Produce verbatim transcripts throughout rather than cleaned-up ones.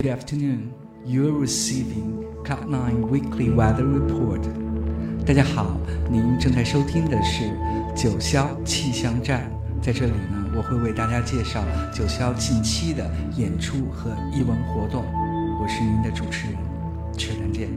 Good afternoon. You're receiving Cloud nine Weekly Weather Report. 大家好，您正在收听的是九霄气象站。在这里呢，我会为大家介绍九霄近期的演出和艺文活动。我是您的主持人，池南健。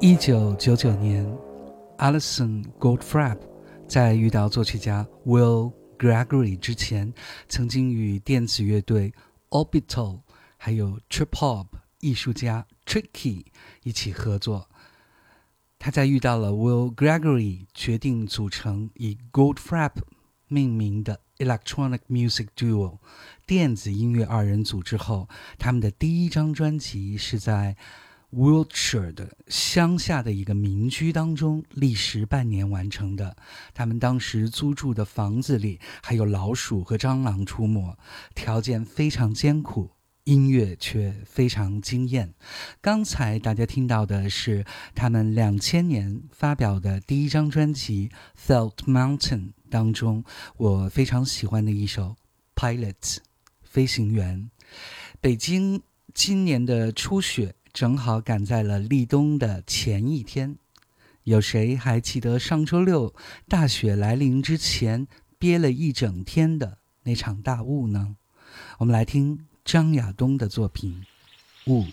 一九九九年 Alison Goldfrapp 在遇到作曲家 Will Gregory 之前，曾经与电子乐队 Orbital 还有 Trip Hop 艺术家 Tricky 一起合作。他在遇到了 Will Gregory， 决定组成以 Goldfrapp 命名的 Electronic Music Duo，电子音乐二人组之后，他们的第一张专辑是在 Wiltshire 的乡下的一个民居当中历时半年完成的。他们当时租住的房子里还有老鼠和蟑螂出没，条件非常艰苦，音乐却非常惊艳。刚才大家听到的是他们两千年发表的第一张专辑 Felt Mountain 当中我非常喜欢的一首 Pilot 飞行员。北京今年的初雪正好赶在了立冬的前一天，有谁还记得上周六大雪来临之前憋了一整天的那场大雾呢？我们来听张亚东的作品《雾》。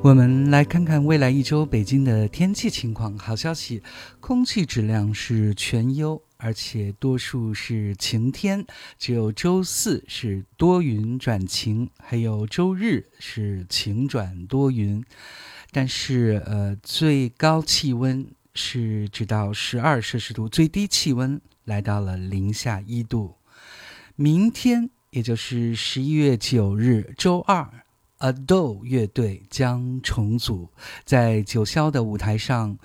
我我们来看看未来一周北京的天气情况。好消息，空气质量是全优，而且多数是晴天，只有周四是多云转晴，还有周日是晴转多云。但是呃，最高气温是直到十二摄氏度，最低气温来到了零下一度。明天也就是十一月九日周二， Ado 乐队将重组，在九霄的舞台上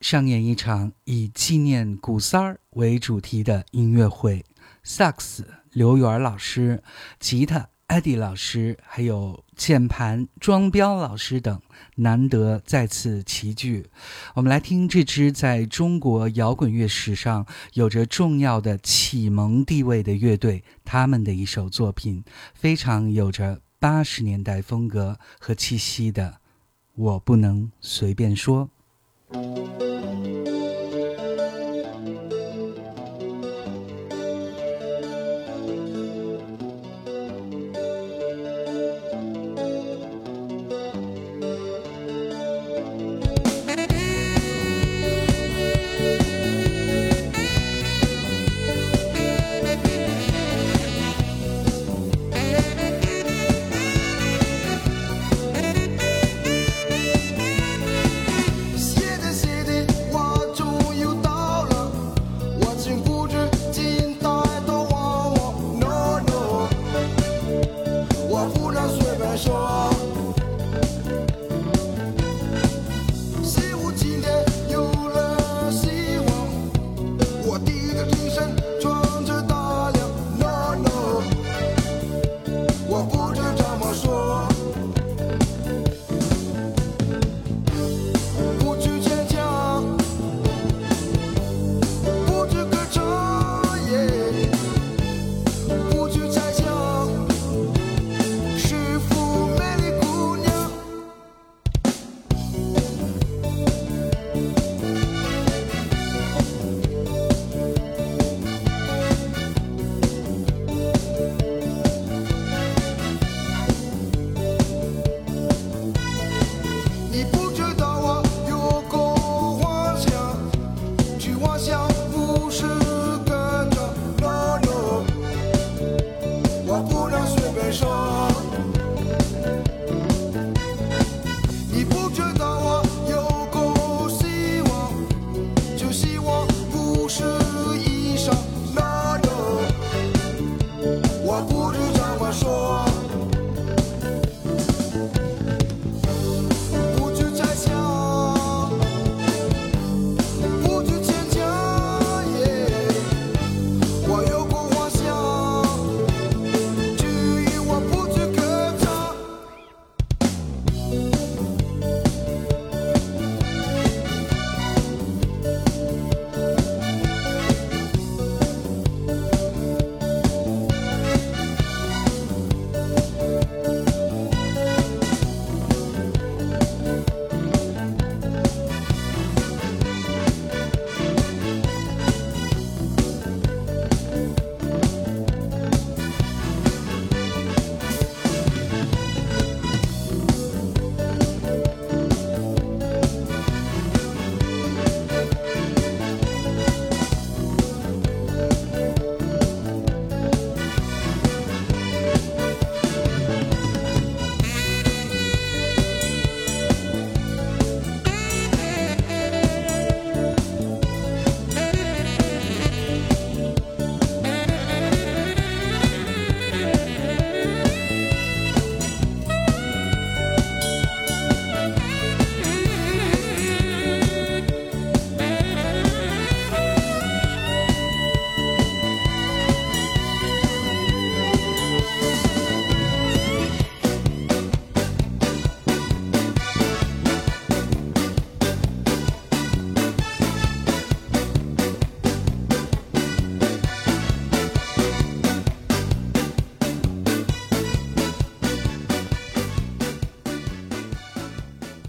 上演一场以纪念古三儿为主题的音乐会。萨克斯刘源老师，吉他艾迪老师，还有键盘庄彪老师等难得再次齐聚。我们来听这支在中国摇滚乐史上有着重要的启蒙地位的乐队，他们的一首作品，非常有着八十年代风格和气息的《我不能随便说》。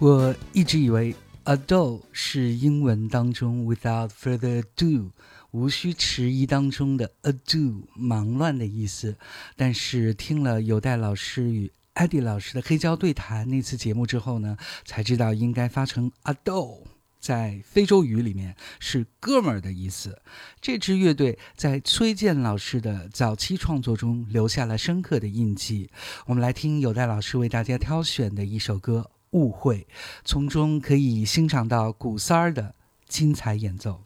我一直以为 Ado 是英文当中 without further ado 无需迟疑当中的 ado 忙乱的意思，但是听了有代老师与艾迪老师的黑胶对谈那次节目之后呢，才知道应该发成 Ado， 在非洲语里面是哥们儿的意思。这支乐队在崔健老师的早期创作中留下了深刻的印记。我们来听有代老师为大家挑选的一首歌《误会》，从中可以欣赏到古三儿的精彩演奏。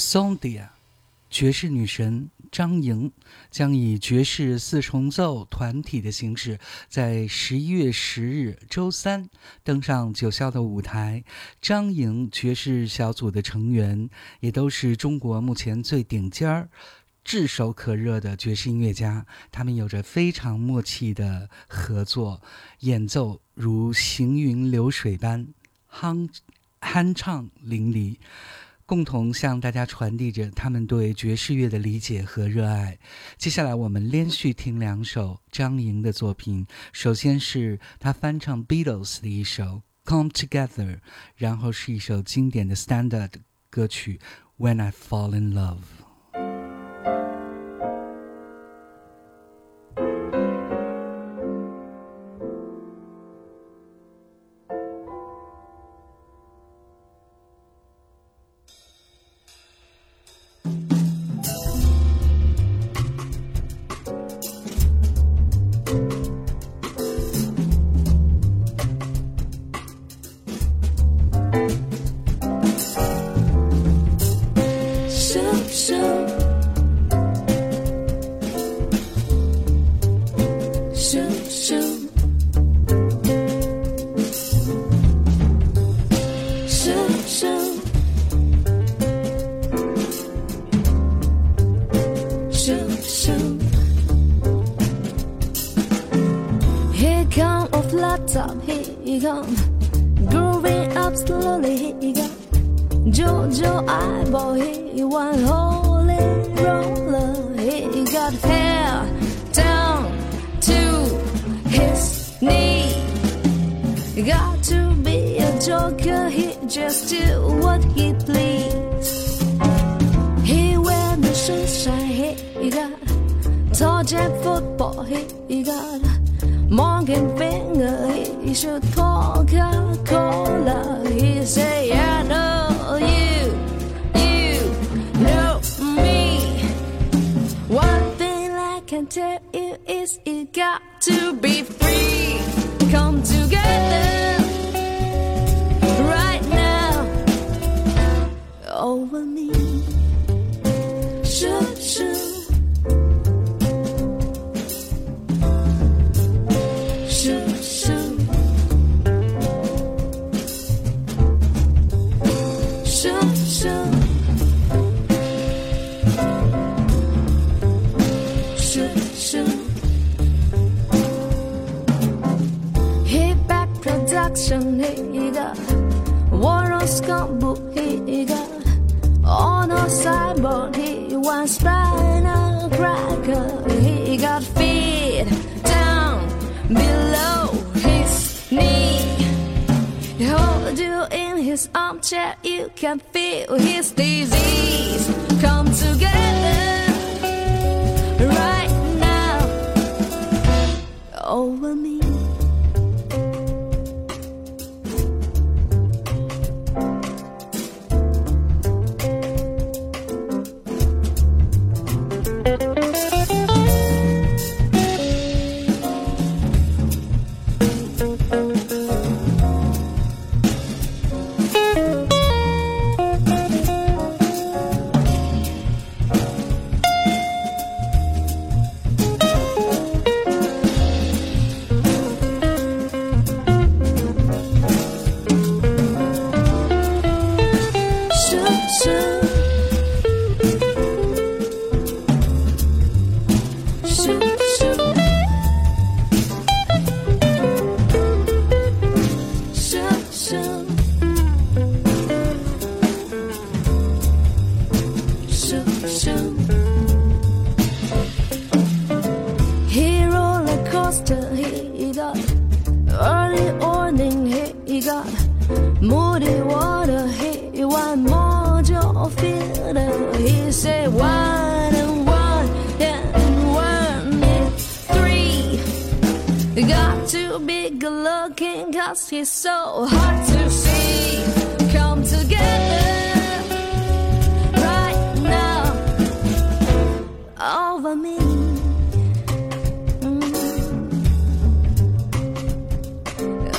Sondia 爵士女神张莹将以爵士四重奏团体的形式，在十一月十日周三登上九霄的舞台。张莹爵士小组的成员也都是中国目前最顶尖儿炙手可热的爵士音乐家，他们有着非常默契的合作，演奏如行云流水般酣酣畅淋漓，共同向大家传递着他们对爵士乐的理解和热爱。接下来我们连续听两首张莹的作品，首先是她翻唱 Beatles 的一首 Come Together， 然后是一首经典的 standard 歌曲 When I Fall in Love。Over me,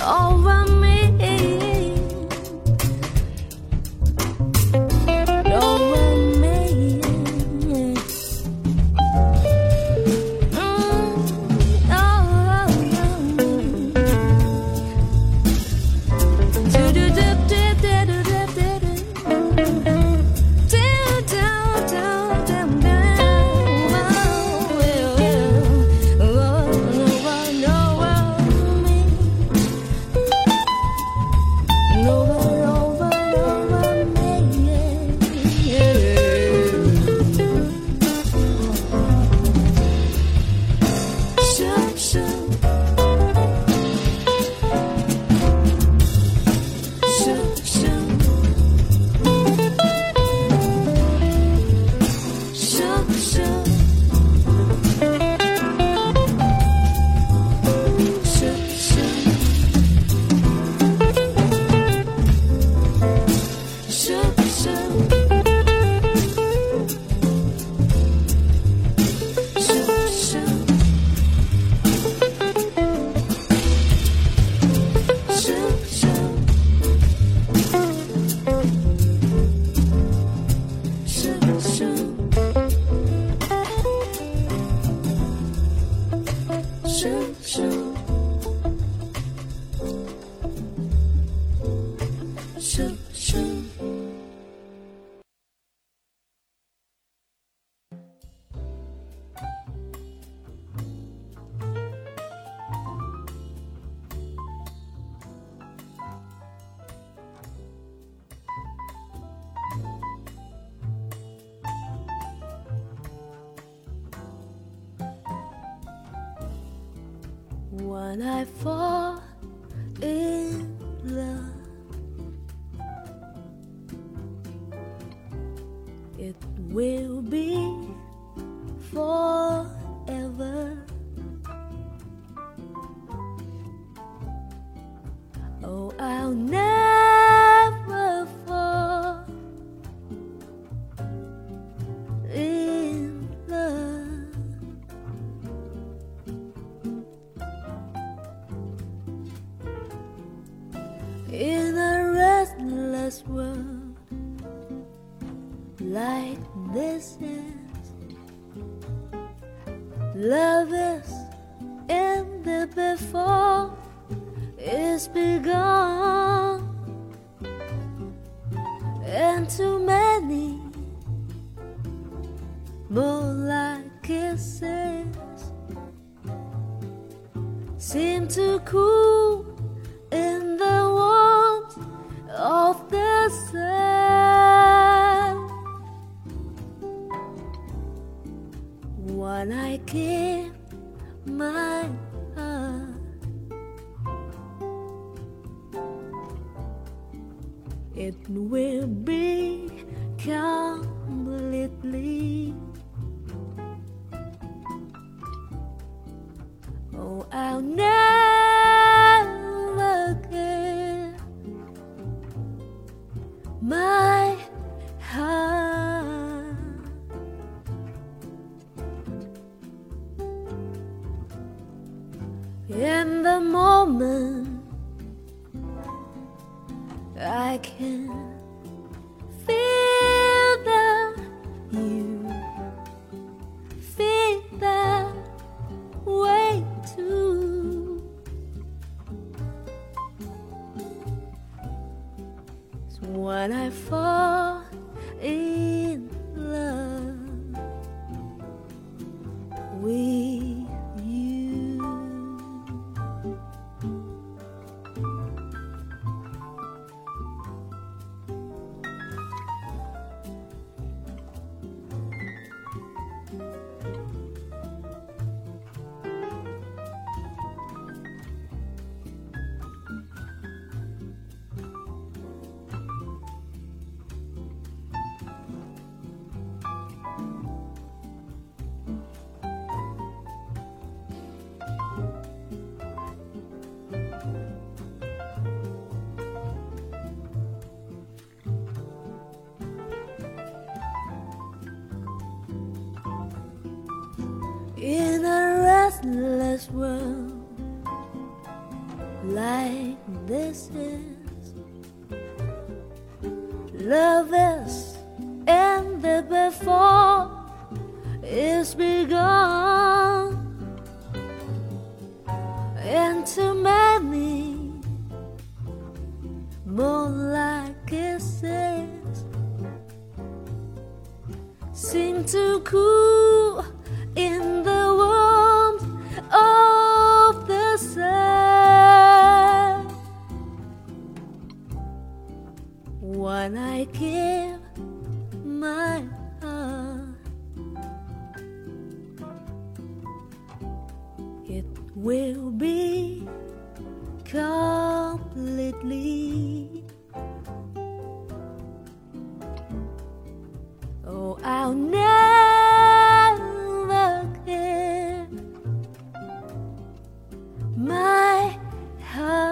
over me, over When I fall in love, it will be forever. Oh, I'll never fall in love. In a restless world like this is, love is in the before.It's begun, and too many moonlight kisses seem to cool in the warmth of the sun. When I keep my heart.It will be completely. Oh, I'll never give my heart. In the moment.I can feel that you feel that way too. So when I fall in love with In a restless world like this is, love is ended before it's begun, and too many moonlight kisses seem to cool in the warmth of the sun. When I give my heart, it will be completely. Oh, I'll never my heart.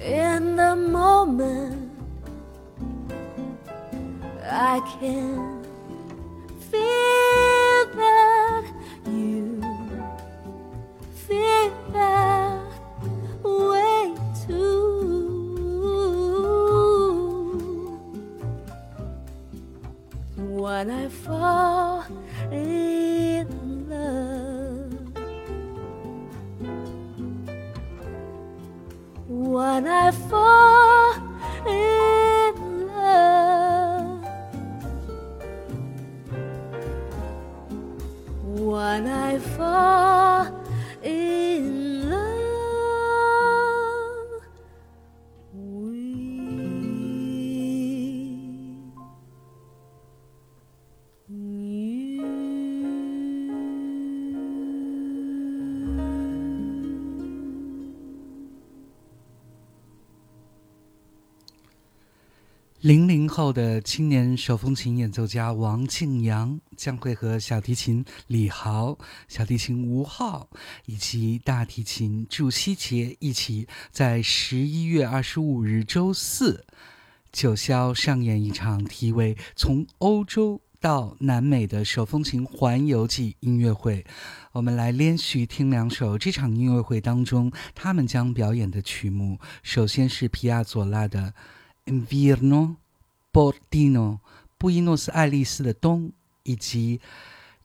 In the moment I can feel that you feel that way too.When I fall in love, when I fall in love, when I fall in love. 零零后的青年手风琴演奏家王庆阳将会和小提琴李豪、小提琴吴昊以及大提琴祝希杰一起，在十一月二十五日周四九霄上演一场题为《从欧洲到南美的手风琴环游记》音乐会。我们来连续听两首这场音乐会当中他们将表演的曲目。首先是皮亚佐拉的Invierno, Portino, 布宜诺斯艾利斯的冬，以及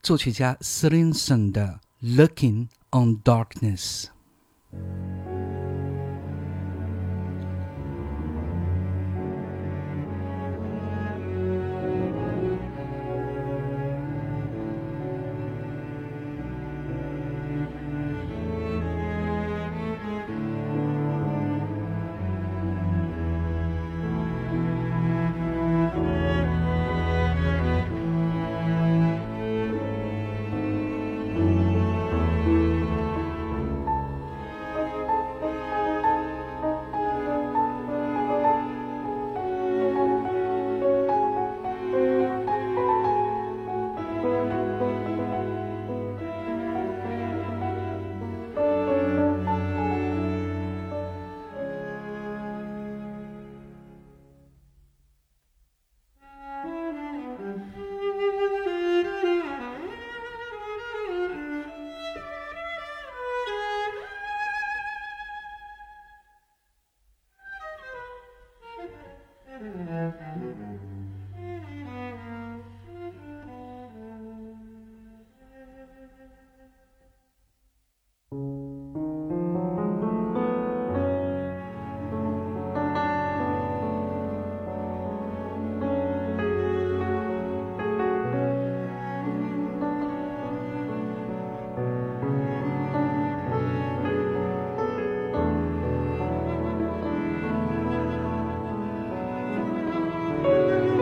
作曲家 Sulinson 的 Looking on Darkness。Thank you.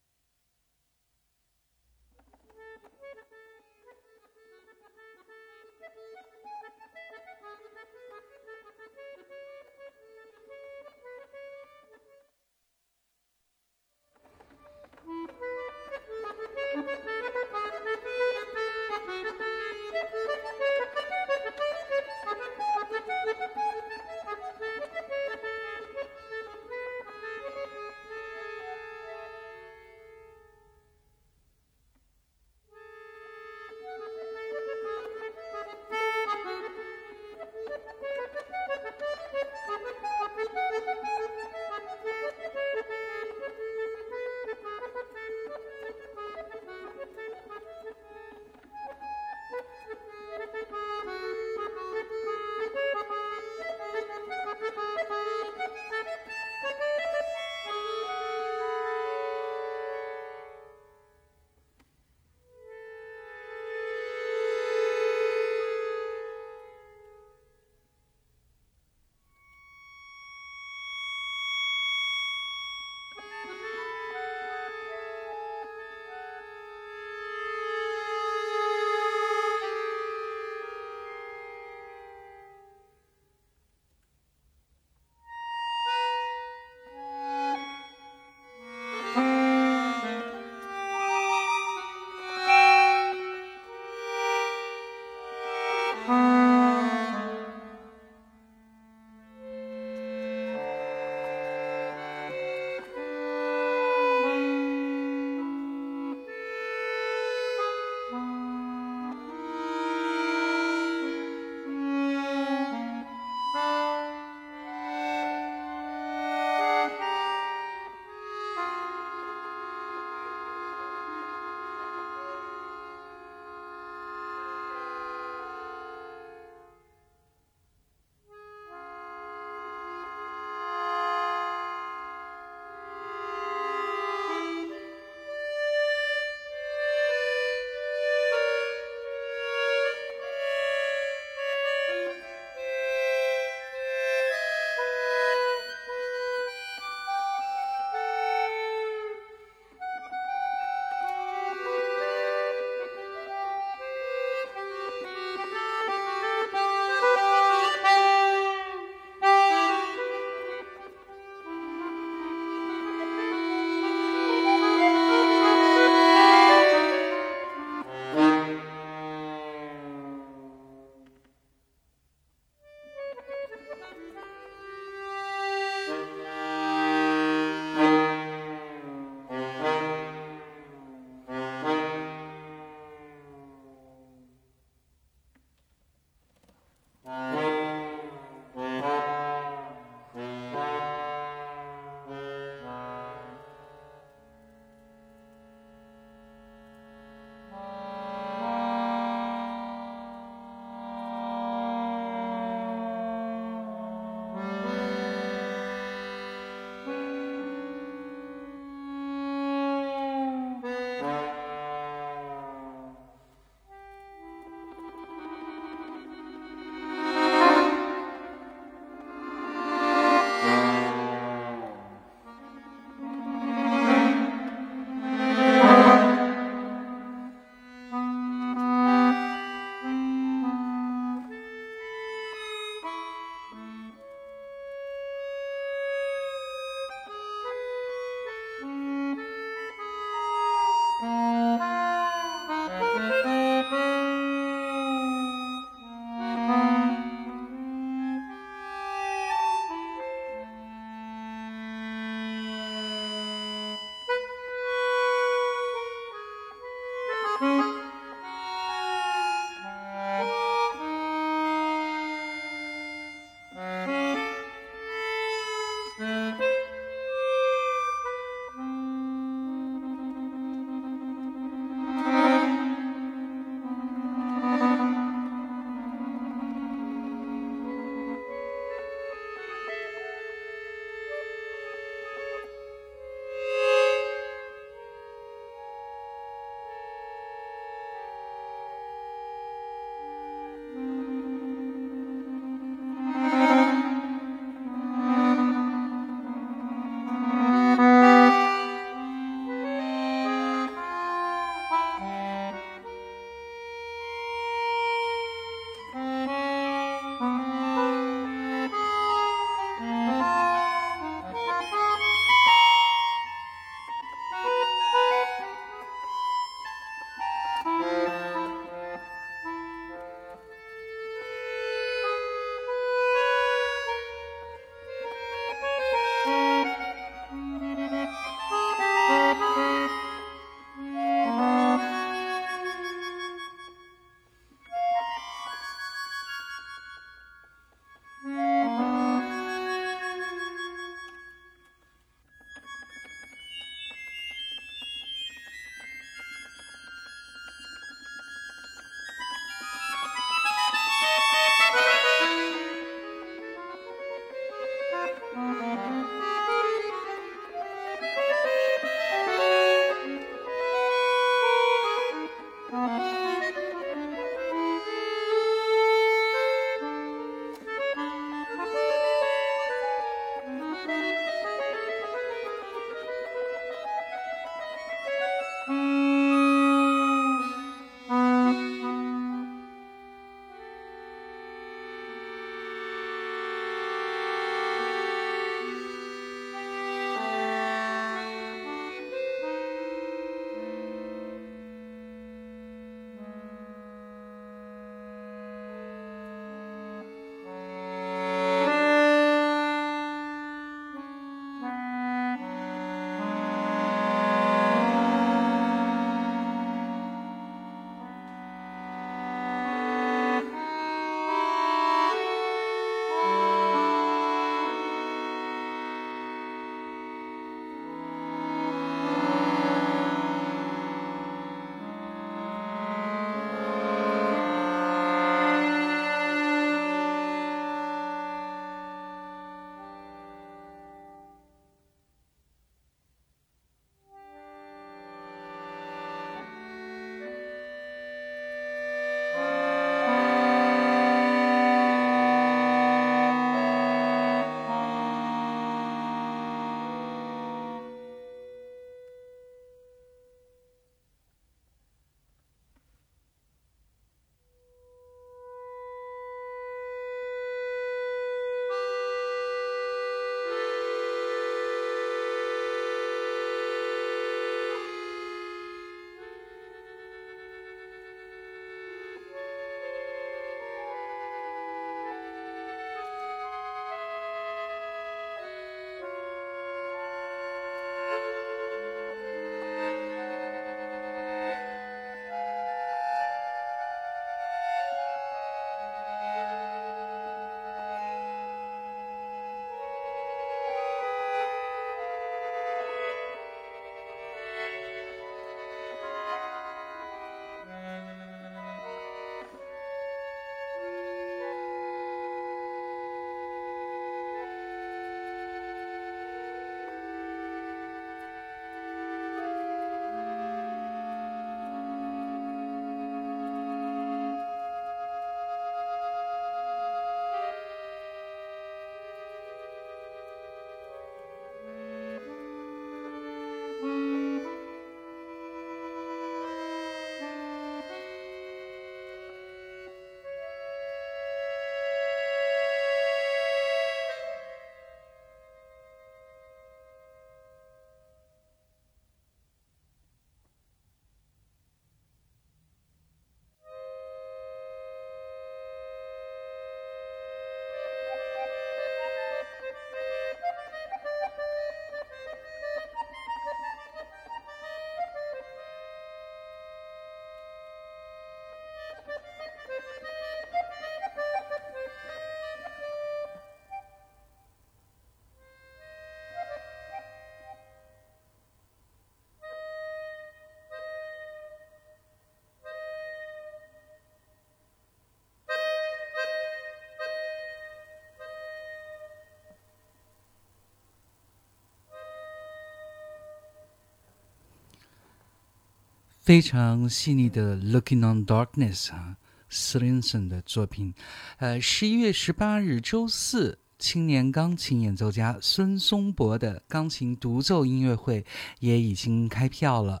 非常细腻的 Looking on Darkness 啊 Sulinson 的作品。呃， 十一月十八日周四，青年钢琴演奏家孙松柏的钢琴独奏音乐会也已经开票了，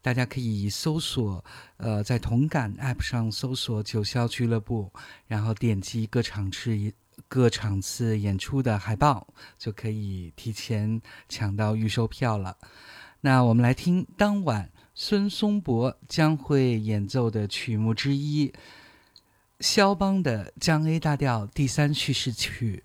大家可以搜索呃，在同感 App 上搜索九霄俱乐部，然后点击各场次各场次演出的海报，就可以提前抢到预售票了。那我们来听当晚孙松柏将会演奏的曲目之一，肖邦的降 A 大调第三叙事曲。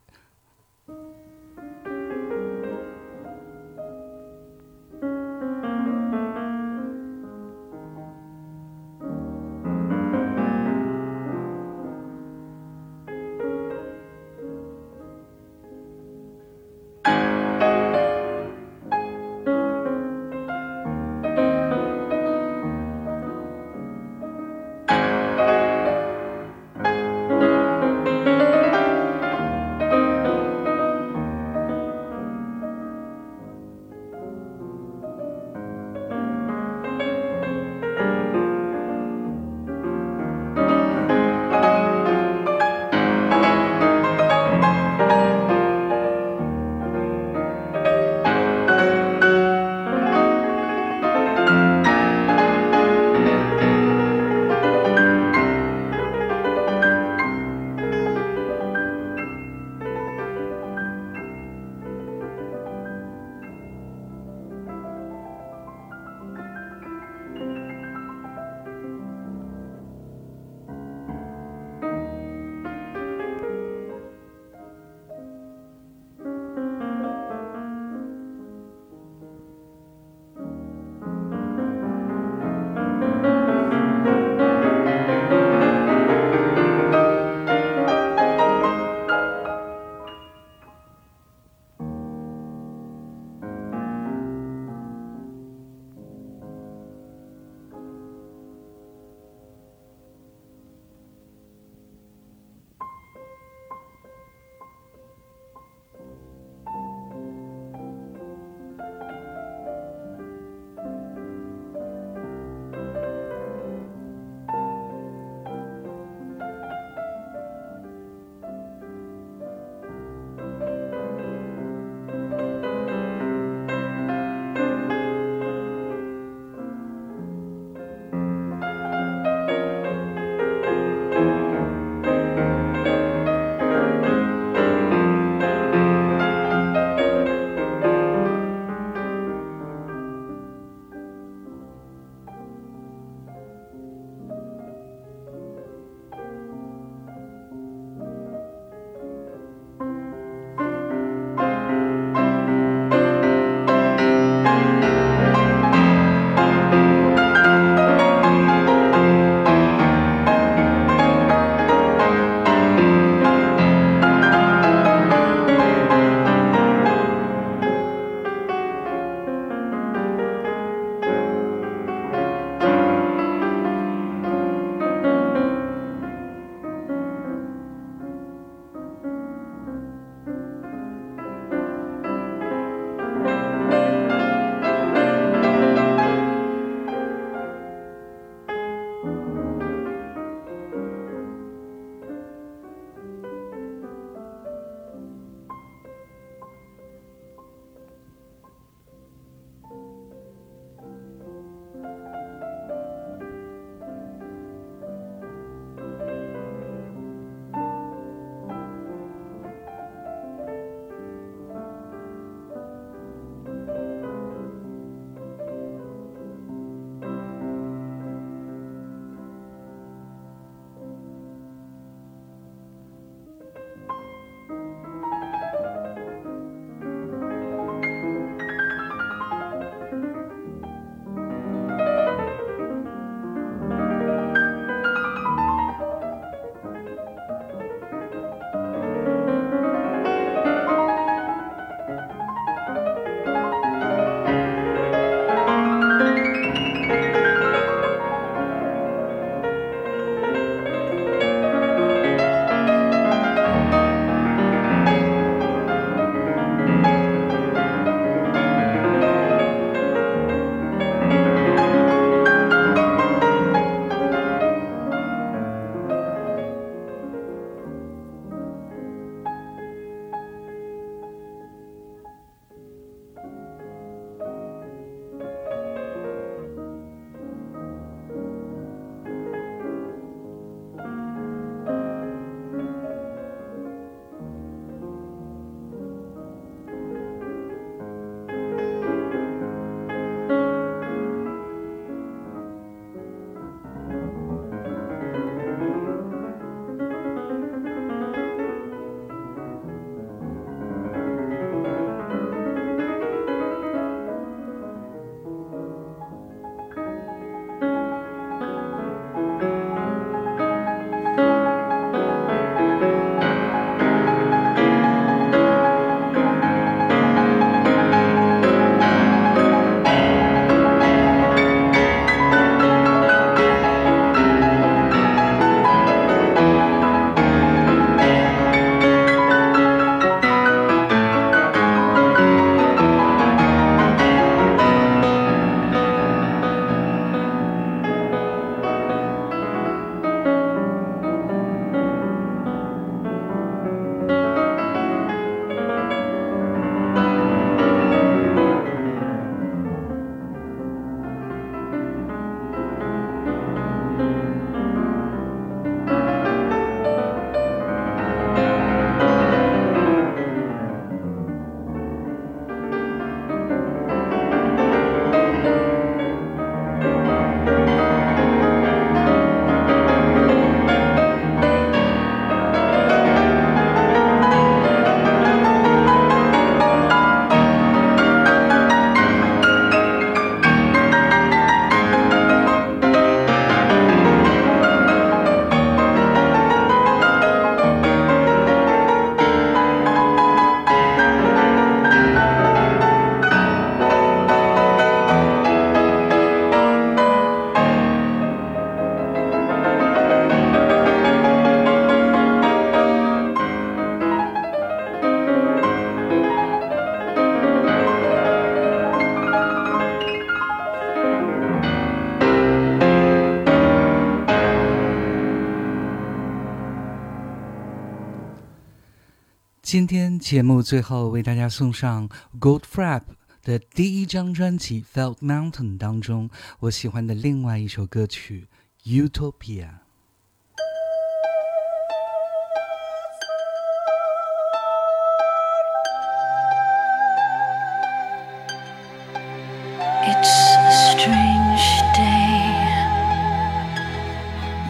今天节目最后为大家送上 Goldfrapp 的第一张专辑 Felt Mountain 当中我喜欢的另外一首歌曲 Utopia。It's a strange day,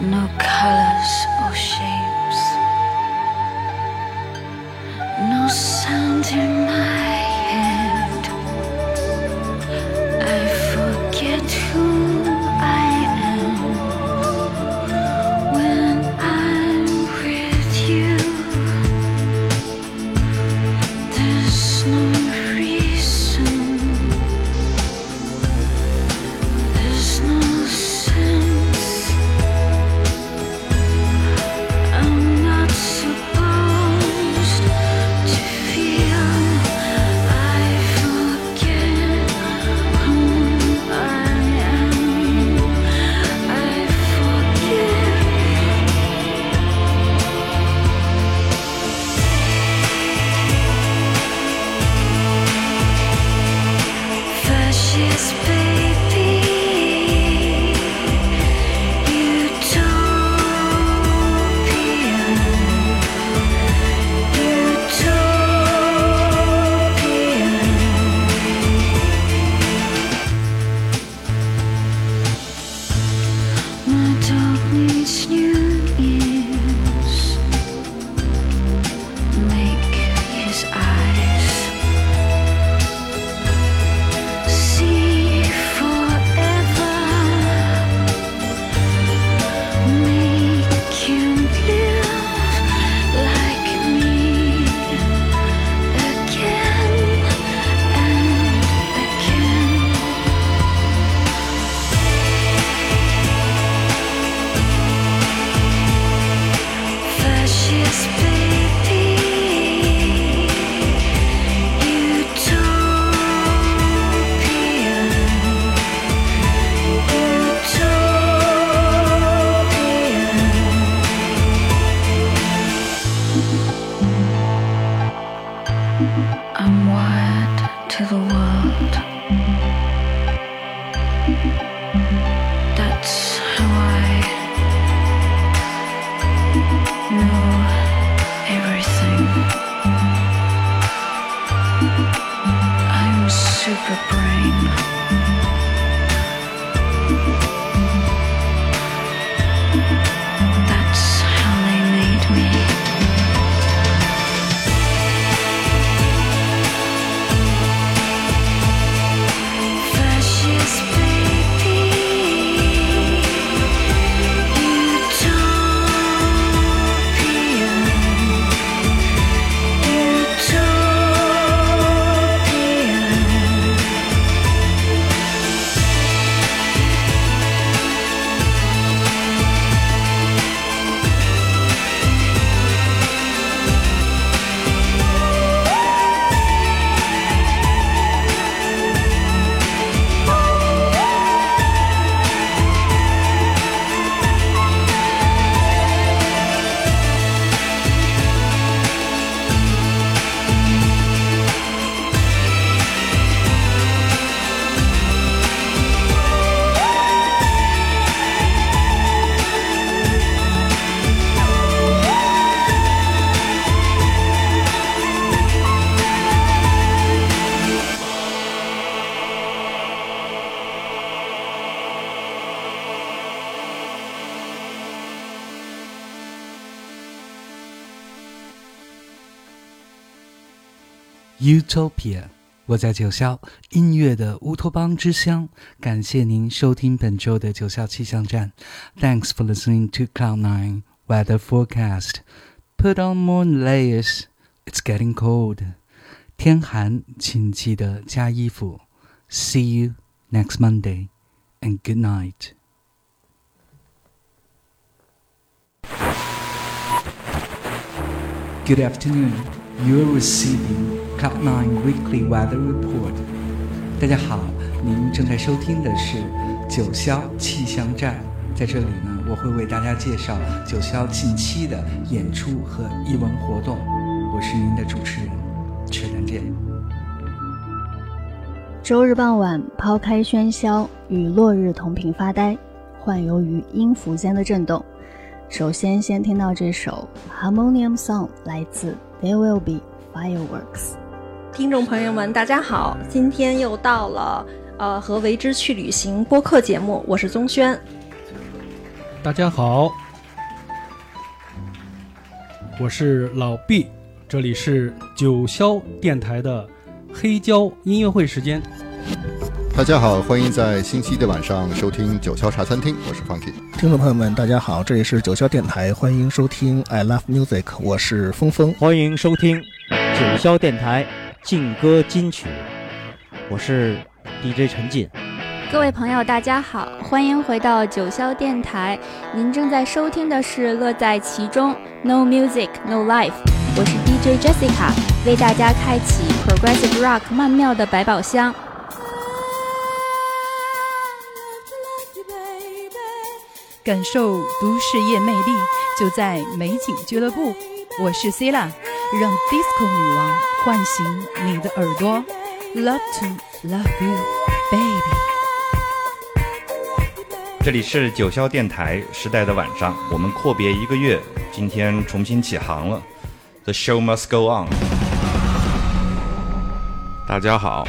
no colors or shapes, no sound in my head. I forget who I am when I'm with you. There's no Utopia， 我在九霄音乐的乌托邦之乡，感谢您收听本周的九霄气象站。Thanks for listening to Cloud nine Weather Forecast. Put on more layers, it's getting cold. 天寒，请记得加衣服。See you next Monday, and good night. Good afternoon. You are receiving.Cloud nine Weekly Weather Report。 大家好，您正在收听的是九霄气象站。在这里呢，我会为大家介绍九霄近期的演出和艺文活动。我是您的主持人陈仁烈。周日傍晚，抛开喧嚣，与落日同频发呆，幻游于音符间的震动。首先先听到这首 Harmonium Song， 来自 there will be fireworks。 听众朋友们大家好，今天又到了呃，和为之去旅行播客节目，我是宗轩。大家好，我是老毕，这里是九霄电台的黑胶音乐会时间。大家好，欢迎在星期一的晚上收听九霄茶餐厅，我是 Funky。 听众朋友们大家好，这里是九霄电台，欢迎收听 I Love Music， 我是峰峰。欢迎收听九霄电台劲歌金曲，我是 D J 陈进。各位朋友大家好，欢迎回到九霄电台，您正在收听的是乐在其中 No Music No Life， 我是 D J Jessica， 为大家开启 Progressive Rock 曼妙的百宝箱。感受都市夜魅力，就在美景俱乐部。我是 Cilla， 让 Disco 女王唤醒你的耳朵。Love to love you baby。 这里是九霄电台时代的晚上，我们阔别一个月，今天重新起航了。 The show must go on。 大家好，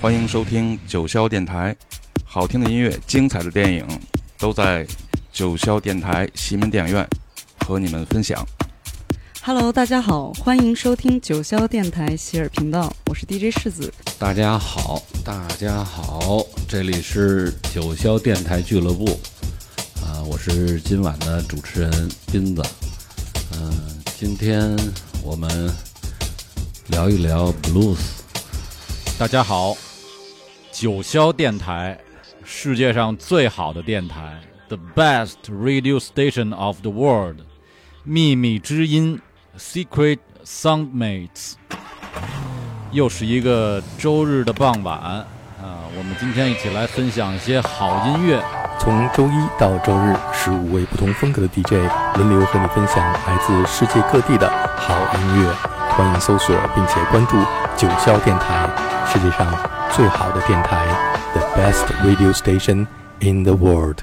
欢迎收听九霄电台，好听的音乐，精彩的电影，都在九霄电台西门电影院和你们分享。Hello， 大家好，欢迎收听九霄电台喜尔频道，我是 D J 世子。大家好，大家好，这里是九霄电台俱乐部，啊、呃，我是今晚的主持人斌子。嗯、呃，今天我们聊一聊 blues。大家好，九霄电台，世界上最好的电台。The best radio station of the world， 秘密之音 Secret Soundmates。 又是一个周日的傍晚啊，我们今天一起来分享一些好音乐。从周一到周日，十五位不同风格的 D J 轮流和你分享来自世界各地的好音乐。欢迎搜索并且关注九霄电台，世界上最好的电台，The best radio station in the world。